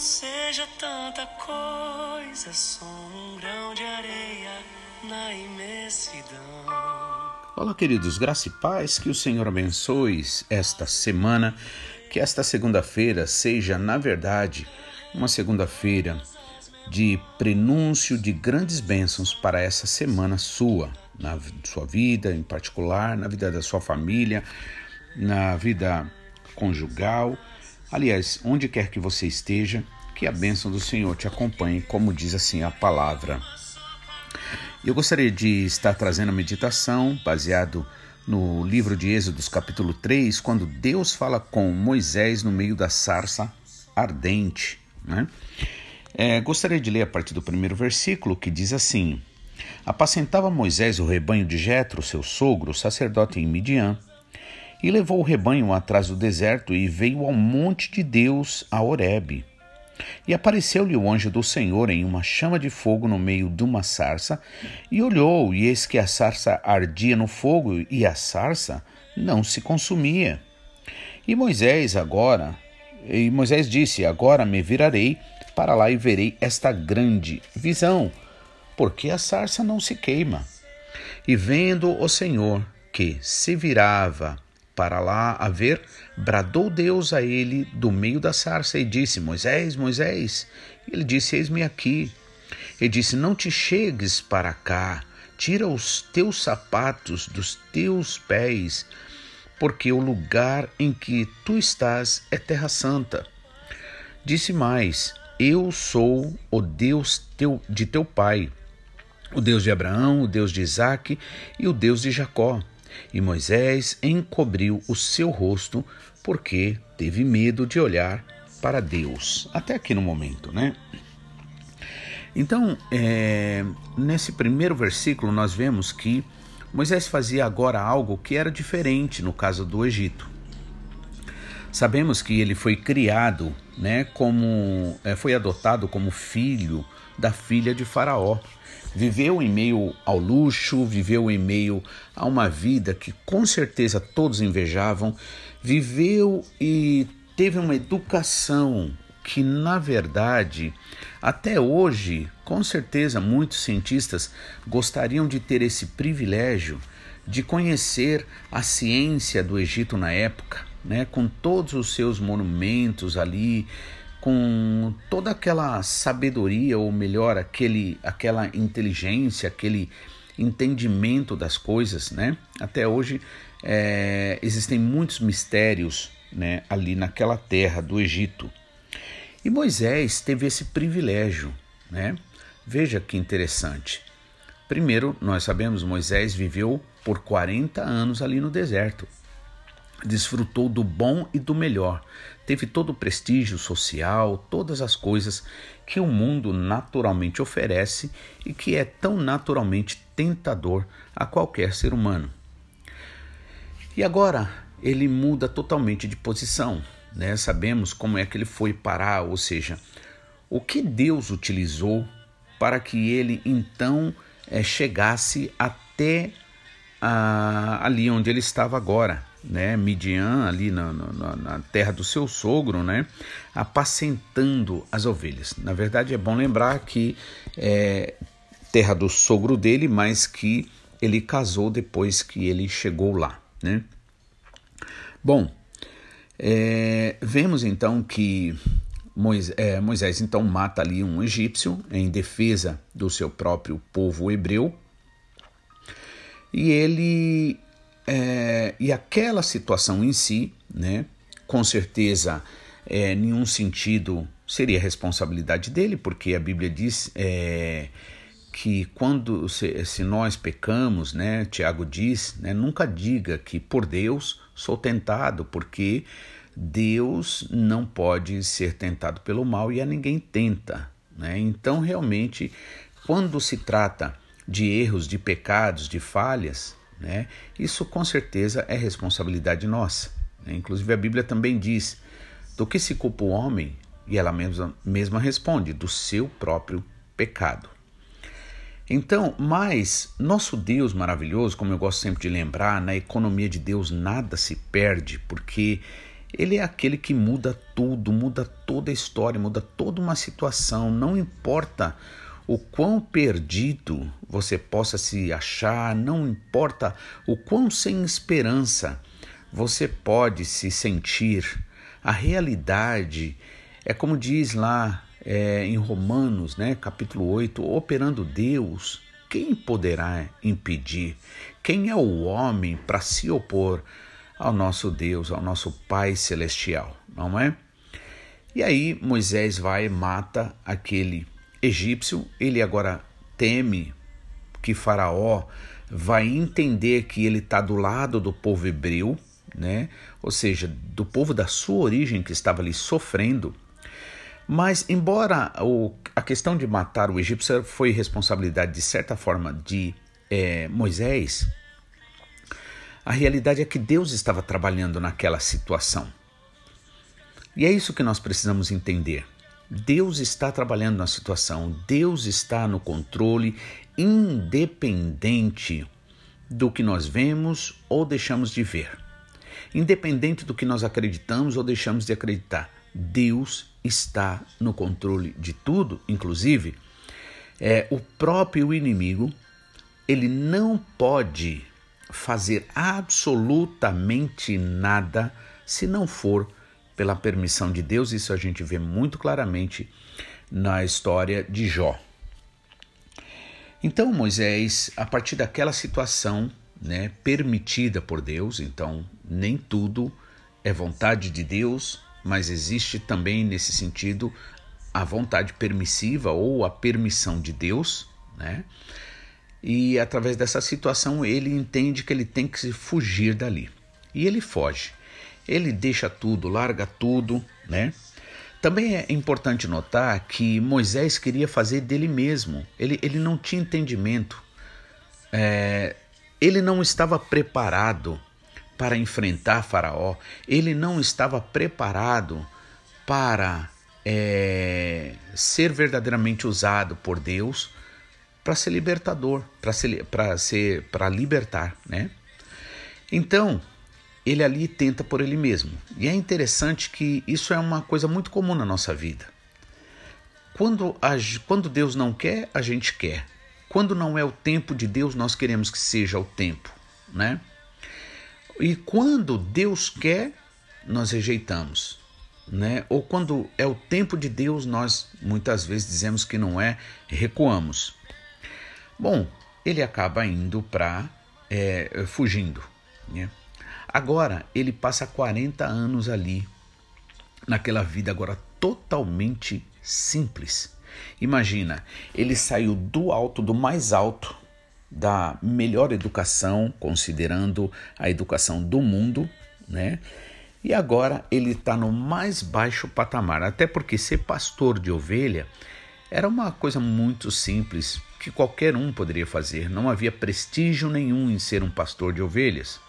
seja tanta coisa, só um grão de areia na imensidão. Olá, queridos, graça e paz, que o Senhor abençoe esta semana, que esta segunda-feira seja, na verdade, uma segunda-feira de prenúncio de grandes bênçãos para essa semana sua, na sua vida em particular, na vida da sua família, na vida conjugal, aliás, onde quer que você esteja, que a bênção do Senhor te acompanhe, como diz assim a palavra. Eu gostaria de estar trazendo a meditação baseado no livro de Êxodos, capítulo 3, quando Deus fala com Moisés no meio da sarça ardente, né? Gostaria de ler a partir do primeiro versículo, que diz assim: Apacentava Moisés o rebanho de Jetro, seu sogro, sacerdote em Midian, e levou o rebanho atrás do deserto e veio ao monte de Deus, a Horebe. E apareceu-lhe o anjo do Senhor em uma chama de fogo no meio de uma sarça, e olhou, e eis que a sarça ardia no fogo, e a sarça não se consumia. E Moisés disse: Agora me virarei para lá e verei esta grande visão, porque a sarça não se queima. E vendo o Senhor que se virava para lá a ver, bradou Deus a ele do meio da sarça e disse: Moisés, Moisés. Ele disse: Eis-me aqui. Ele disse: Não te chegues para cá, tira os teus sapatos dos teus pés, porque o lugar em que tu estás é terra santa. Disse mais: Eu sou o Deus de teu pai, o Deus de Abraão, o Deus de Isaque e o Deus de Jacó. E Moisés encobriu o seu rosto, porque teve medo de olhar para Deus. Até aqui no momento, né? Então, nesse primeiro versículo nós vemos que Moisés fazia agora algo que era diferente no caso do Egito. Sabemos que ele foi criado, né, foi adotado como filho da filha de Faraó. Viveu em meio ao luxo, viveu em meio a uma vida que com certeza todos invejavam, viveu e teve uma educação que, na verdade, até hoje, com certeza muitos cientistas gostariam de ter esse privilégio de conhecer a ciência do Egito na época, né, com todos os seus monumentos ali, com toda aquela sabedoria, ou melhor, aquela inteligência, aquele entendimento das coisas, né? Até hoje existem muitos mistérios, né, ali naquela terra do Egito. E Moisés teve esse privilégio, né? Veja que interessante. Primeiro, nós sabemos, Moisés viveu por 40 anos ali no deserto. Desfrutou do bom e do melhor, teve todo o prestígio social, todas as coisas que o mundo naturalmente oferece e que é tão naturalmente tentador a qualquer ser humano. E agora ele muda totalmente de posição, né? Sabemos como é que ele foi parar, ou seja, o que Deus utilizou para que ele então chegasse até ali onde ele estava agora, né, Midian, ali na terra do seu sogro, né, apacentando as ovelhas. Na verdade, é bom lembrar que é terra do sogro dele, mas que ele casou depois que ele chegou lá, né? Bom, vemos então que Moisés então mata ali um egípcio em defesa do seu próprio povo hebreu, e ele... E aquela situação em si, né, com certeza, nenhum sentido seria responsabilidade dele, porque a Bíblia diz que quando se nós pecamos, né, Tiago diz, né, nunca diga que por Deus sou tentado, porque Deus não pode ser tentado pelo mal e a ninguém tenta, né? Então, realmente, quando se trata de erros, de pecados, de falhas, né, isso com certeza é responsabilidade nossa, né? Inclusive a Bíblia também diz: do que se culpa o homem? E ela mesma responde: do seu próprio pecado. Então, mas nosso Deus maravilhoso, como eu gosto sempre de lembrar, na economia de Deus nada se perde, porque Ele é aquele que muda tudo, muda toda a história, muda toda uma situação. Não importa o quão perdido você possa se achar, não importa o quão sem esperança você pode se sentir. A realidade é como diz lá em Romanos, capítulo 8, operando Deus, quem poderá impedir? Quem é o homem para se opor ao nosso Deus, ao nosso Pai Celestial, não é? E aí Moisés vai e mata aquele egípcio. Ele agora teme que Faraó vai entender que ele está do lado do povo hebreu, ou seja, do povo da sua origem que estava ali sofrendo. Mas embora a questão de matar o egípcio foi responsabilidade de certa forma de Moisés, a realidade é que Deus estava trabalhando naquela situação. E é isso que nós precisamos entender. Deus está trabalhando na situação, Deus está no controle, independente do que nós vemos ou deixamos de ver. Independente do que nós acreditamos ou deixamos de acreditar, Deus está no controle de tudo. Inclusive, o próprio inimigo, ele não pode fazer absolutamente nada se não for pela permissão de Deus. Isso a gente vê muito claramente na história de Jó. Então Moisés, a partir daquela situação, permitida por Deus, então nem tudo é vontade de Deus, mas existe também nesse sentido a vontade permissiva ou a permissão de Deus, E através dessa situação ele entende que ele tem que se fugir dali. E ele foge, ele deixa tudo, larga tudo, Também é importante notar que Moisés queria fazer dele mesmo, ele não tinha entendimento, ele não estava preparado para enfrentar Faraó. Ele não estava preparado para ser verdadeiramente usado por Deus para ser libertador, para libertar, Então, ele ali tenta por ele mesmo. E é interessante que isso é uma coisa muito comum na nossa vida. Quando Deus não quer, a gente quer. Quando não é o tempo de Deus, nós queremos que seja o tempo, E quando Deus quer, nós rejeitamos, Ou quando é o tempo de Deus, nós muitas vezes dizemos que não é, recuamos. Bom, ele acaba indo fugindo, Agora, ele passa 40 anos ali, naquela vida agora totalmente simples. Imagina, ele saiu do mais alto, da melhor educação, considerando a educação do mundo, E agora ele está no mais baixo patamar, até porque ser pastor de ovelha era uma coisa muito simples, que qualquer um poderia fazer. Não havia prestígio nenhum em ser um pastor de ovelhas.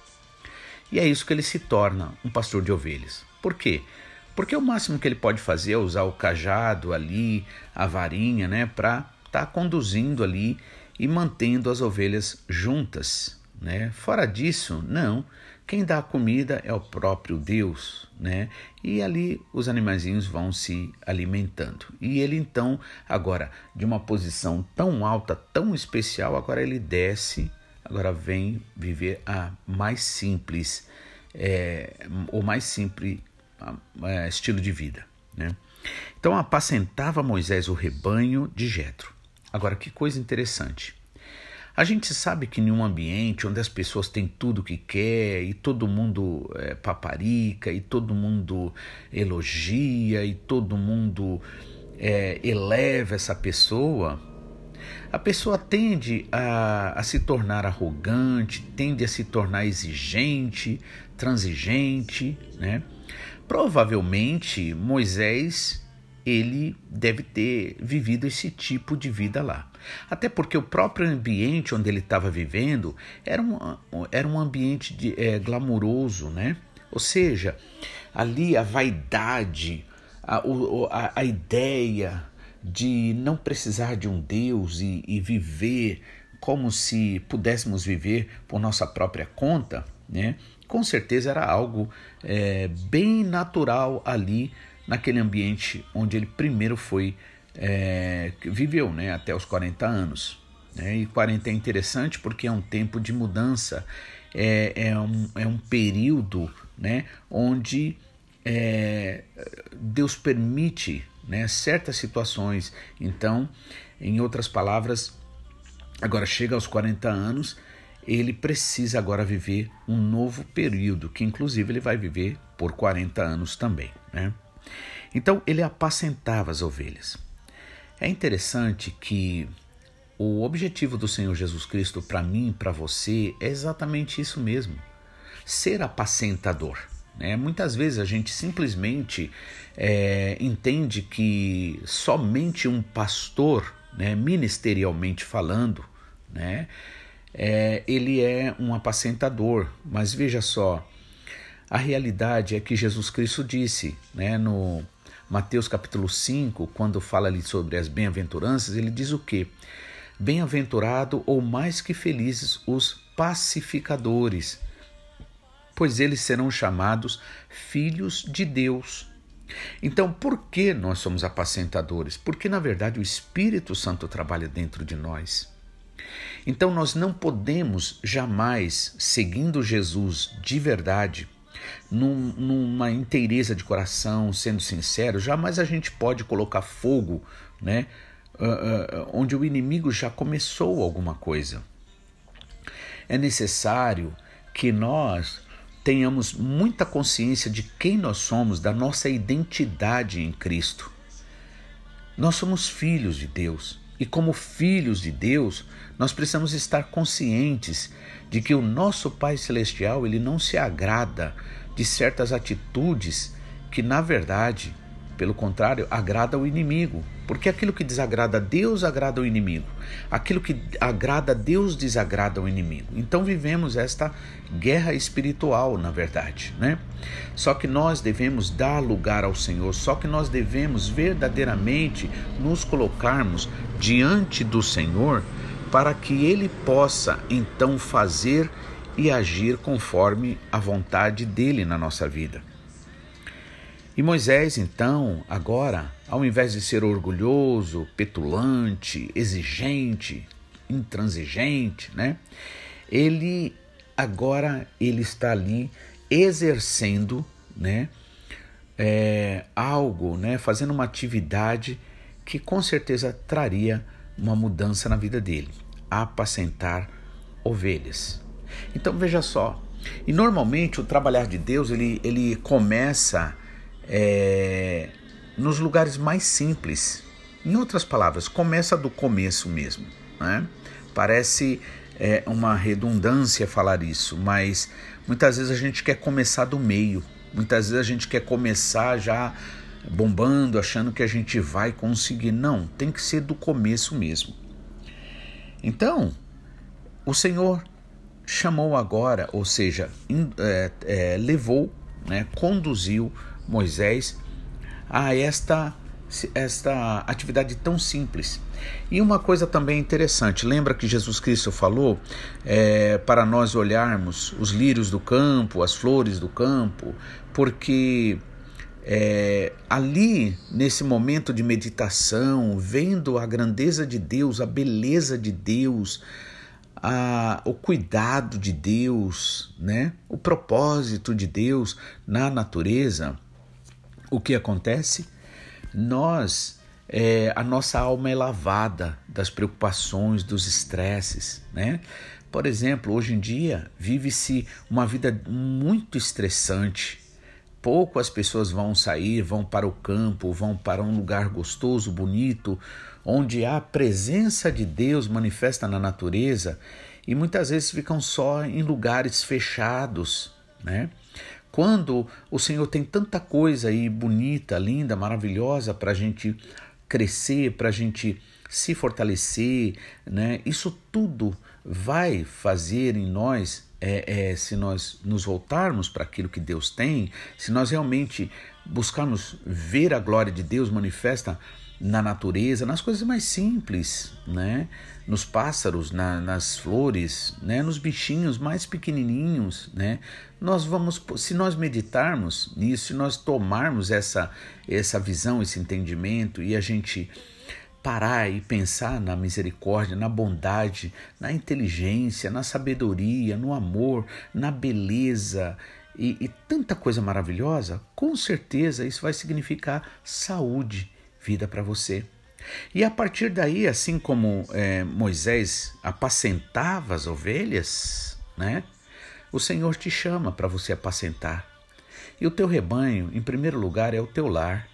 E é isso que ele se torna, um pastor de ovelhas. Por quê? Porque o máximo que ele pode fazer é usar o cajado ali, a varinha, para estar conduzindo ali e mantendo as ovelhas juntas, Fora disso, não. Quem dá a comida é o próprio Deus, E ali os animaizinhos vão se alimentando. E ele então, agora, de uma posição tão alta, tão especial, agora ele desce, agora vem viver a mais simples, estilo de vida, Então apacentava Moisés o rebanho de Jetro. Agora, que coisa interessante. A gente sabe que em um ambiente onde as pessoas têm tudo que quer e todo mundo paparica e todo mundo elogia e todo mundo eleva essa pessoa, a pessoa tende a se tornar arrogante, tende a se tornar exigente, transigente, Provavelmente Moisés, ele deve ter vivido esse tipo de vida lá. Até porque o próprio ambiente onde ele estava vivendo era um ambiente glamouroso, Ou seja, ali a vaidade, a ideia de não precisar de um Deus e viver como se pudéssemos viver por nossa própria conta, com certeza era algo bem natural ali naquele ambiente onde ele primeiro foi, viveu, né, até os 40 anos. Né? E 40 é interessante porque é um tempo de mudança, é um período, né, onde Deus permite, né, certas situações. Então, em outras palavras, agora chega aos 40 anos, ele precisa agora viver um novo período, que inclusive ele vai viver por 40 anos também, né? Então ele apacentava as ovelhas. É interessante que o objetivo do Senhor Jesus Cristo para mim, para você, é exatamente isso mesmo, ser apacentador, né? Muitas vezes a gente simplesmente entende que somente um pastor, né, ministerialmente falando, né, ele é um apacentador, mas veja só, a realidade é que Jesus Cristo disse, né, no Mateus capítulo 5, quando fala ali sobre as bem-aventuranças, ele diz o quê? Bem-aventurado ou mais que felizes os pacificadores, pois eles serão chamados filhos de Deus. Então, por que nós somos apacentadores? Porque, na verdade, o Espírito Santo trabalha dentro de nós. Então nós não podemos jamais, seguindo Jesus de verdade, numa inteireza de coração, sendo sincero, jamais a gente pode colocar fogo, né, onde o inimigo já começou alguma coisa. É necessário que nós tenhamos muita consciência de quem nós somos, da nossa identidade em Cristo. Nós somos filhos de Deus. E como filhos de Deus, nós precisamos estar conscientes de que o nosso Pai Celestial, ele não se agrada de certas atitudes que, na verdade, pelo contrário, agrada ao inimigo. Porque aquilo que desagrada a Deus, agrada ao inimigo. Aquilo que agrada a Deus, desagrada ao inimigo. Então vivemos esta guerra espiritual, na verdade, né? Só que nós devemos dar lugar ao Senhor. Só que nós devemos verdadeiramente nos colocarmos diante do Senhor para que Ele possa, então, fazer e agir conforme a vontade dEle na nossa vida. E Moisés, então, agora, ao invés de ser orgulhoso, petulante, exigente, intransigente, né? Ele agora ele está ali exercendo, né, algo, né, fazendo uma atividade que com certeza traria uma mudança na vida dele, apacentar ovelhas. Então veja só, e normalmente o trabalhar de Deus ele começa nos lugares mais simples. Em outras palavras, começa do começo mesmo, né? Parece uma redundância falar isso, mas muitas vezes a gente quer começar do meio, muitas vezes a gente quer começar já bombando, achando que a gente vai conseguir. Não, tem que ser do começo mesmo. Então, o Senhor chamou agora, ou seja, levou, né, conduziu Moisés a esta atividade tão simples. E uma coisa também interessante, lembra que Jesus Cristo falou para nós olharmos os lírios do campo, as flores do campo, porque ali, nesse momento de meditação, vendo a grandeza de Deus, a beleza de Deus, o cuidado de Deus, né, o propósito de Deus na natureza, o que acontece? A nossa alma é lavada das preocupações, dos estresses, né? Por exemplo, hoje em dia vive-se uma vida muito estressante. Pouco as pessoas vão sair, vão para o campo, vão para um lugar gostoso, bonito, onde a presença de Deus manifesta na natureza, e muitas vezes ficam só em lugares fechados, né? Quando o Senhor tem tanta coisa aí bonita, linda, maravilhosa para a gente crescer, para a gente se fortalecer, né? Isso tudo vai fazer em nós, se nós nos voltarmos para aquilo que Deus tem, se nós realmente buscarmos ver a glória de Deus manifesta na natureza, nas coisas mais simples, né? Nos pássaros, nas flores, né? Nos bichinhos mais pequenininhos, né? Nós vamos, se nós meditarmos nisso, se nós tomarmos essa visão, esse entendimento, e a gente parar e pensar na misericórdia, na bondade, na inteligência, na sabedoria, no amor, na beleza e tanta coisa maravilhosa, com certeza isso vai significar saúde, vida para você. E a partir daí, assim como Moisés apacentava as ovelhas, né? O Senhor te chama para você apacentar. E o teu rebanho, em primeiro lugar, é o teu lar.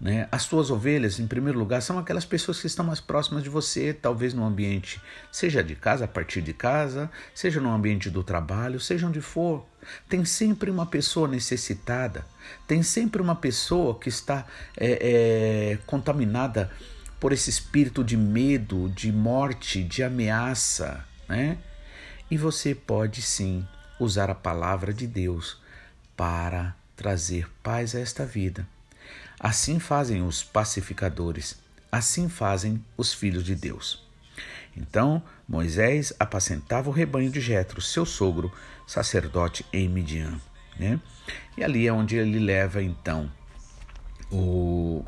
Né? As tuas ovelhas, em primeiro lugar, são aquelas pessoas que estão mais próximas de você, talvez no ambiente, seja de casa, a partir de casa, seja no ambiente do trabalho, seja onde for. Tem sempre uma pessoa necessitada, tem sempre uma pessoa que está contaminada por esse espírito de medo, de morte, de ameaça, né? E você pode sim usar a palavra de Deus para trazer paz a esta vida. Assim fazem os pacificadores, assim fazem os filhos de Deus. Então, Moisés apacentava o rebanho de Jetro, seu sogro, sacerdote em Midian, né? E ali é onde ele leva, então, o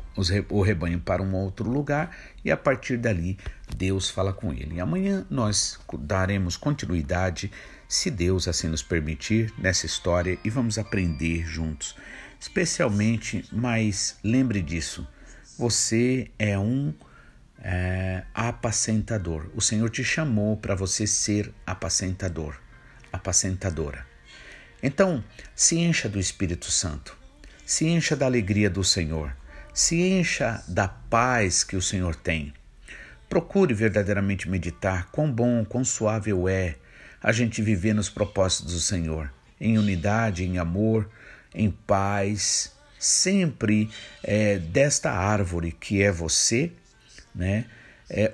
rebanho para um outro lugar, e a partir dali, Deus fala com ele. E amanhã nós daremos continuidade, se Deus assim nos permitir, nessa história, e vamos aprender juntos. Especialmente, mas lembre disso, você é um apacentador. O Senhor te chamou para você ser apacentador, apacentadora. Então, se encha do Espírito Santo, se encha da alegria do Senhor, se encha da paz que o Senhor tem. Procure verdadeiramente meditar quão bom, quão suável é a gente viver nos propósitos do Senhor, em unidade, em amor, em paz, sempre desta árvore que é você, né?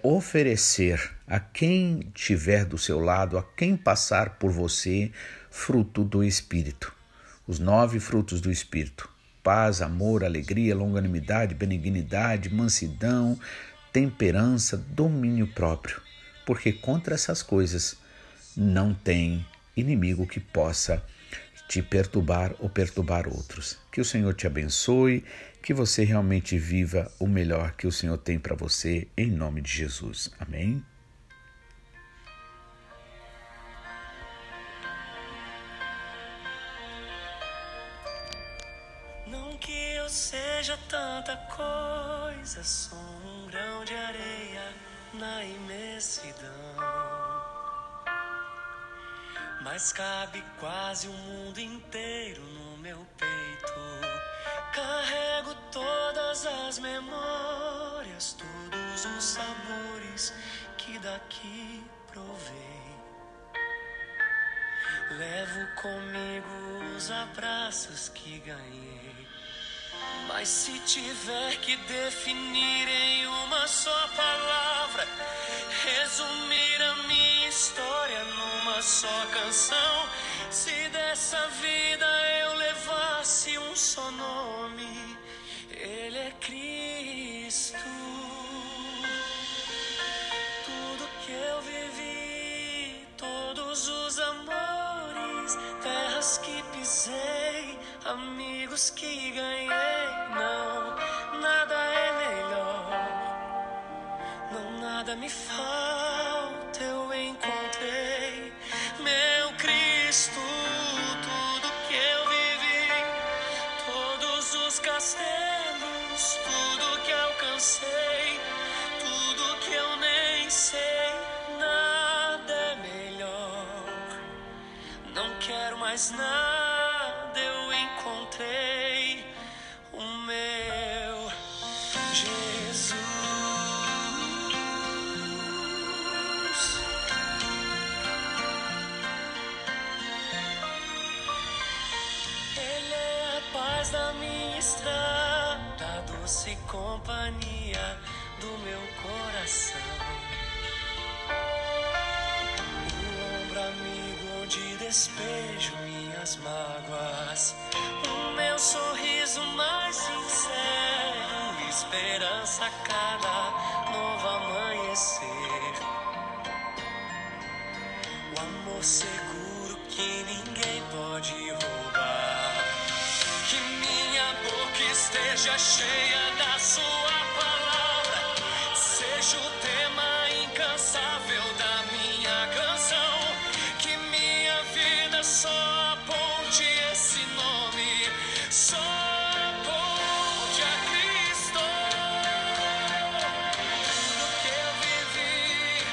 Oferecer a quem tiver do seu lado, a quem passar por você, fruto do Espírito. Os 9 frutos do Espírito: paz, amor, alegria, longanimidade, benignidade, mansidão, temperança, domínio próprio. Porque contra essas coisas não tem inimigo que possa te perturbar ou perturbar outros. Que o Senhor te abençoe, que você realmente viva o melhor que o Senhor tem para você, em nome de Jesus. Amém? Não que eu seja tanta coisa, só um grão de areia na imensidão. Mas cabe quase o mundo inteiro no meu peito. Carrego todas as memórias, todos os sabores que daqui provei. Levo comigo os abraços que ganhei. Mas se tiver que definir em uma só palavra, resumir a minha história numa só canção, se dessa vida eu levasse um só nome, ele é Cristo. Tudo que eu vivi, todos os amores, terras que pisei, amigos que ganhei, não, nada é melhor, não, nada me falta, eu encontrei meu Cristo. Tudo que eu vivi, todos os castelos, tudo que alcancei, tudo que eu nem sei, nada é melhor, não quero mais nada. Companhia do meu coração, um ombro amigo onde despejo minhas mágoas, o meu sorriso mais sincero. esperança a cada novo amanhecer. O amor seguro que ninguém pode roubar. Que minha boca esteja cheia da sua palavra, seja o tema incansável da minha canção. Que minha vida só aponte esse nome, só aponte a Cristo. Tudo que eu vivi,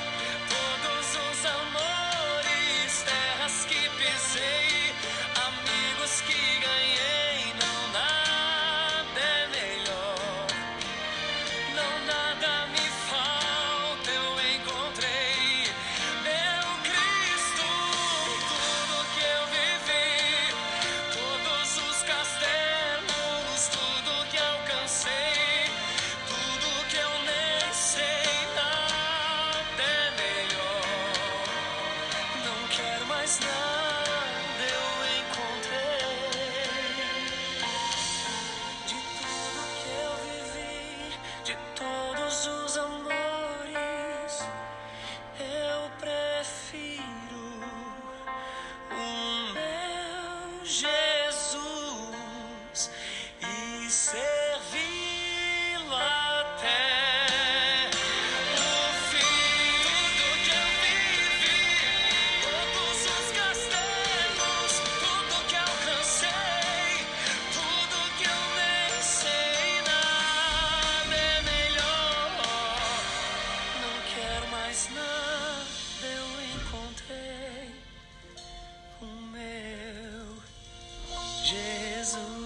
todos os amores, terras que pisei, amigos que ganhei, não nada é melhor, não nada me falta, eu encontrei meu Cristo. Tudo que eu vivi, todos os castelos, tudo que alcancei, tudo que eu nem sei, nada é melhor, não quero mais nada, eu encontrei. De tudo que eu vivi, de todos os amores, eu prefiro o meu Jesus e servi-lo até o fim. Tudo que eu vivi, todos os castelos, tudo que alcancei, tudo que eu nem sei, nada é melhor, não quero mais nada, eu encontrei o meu Jesus.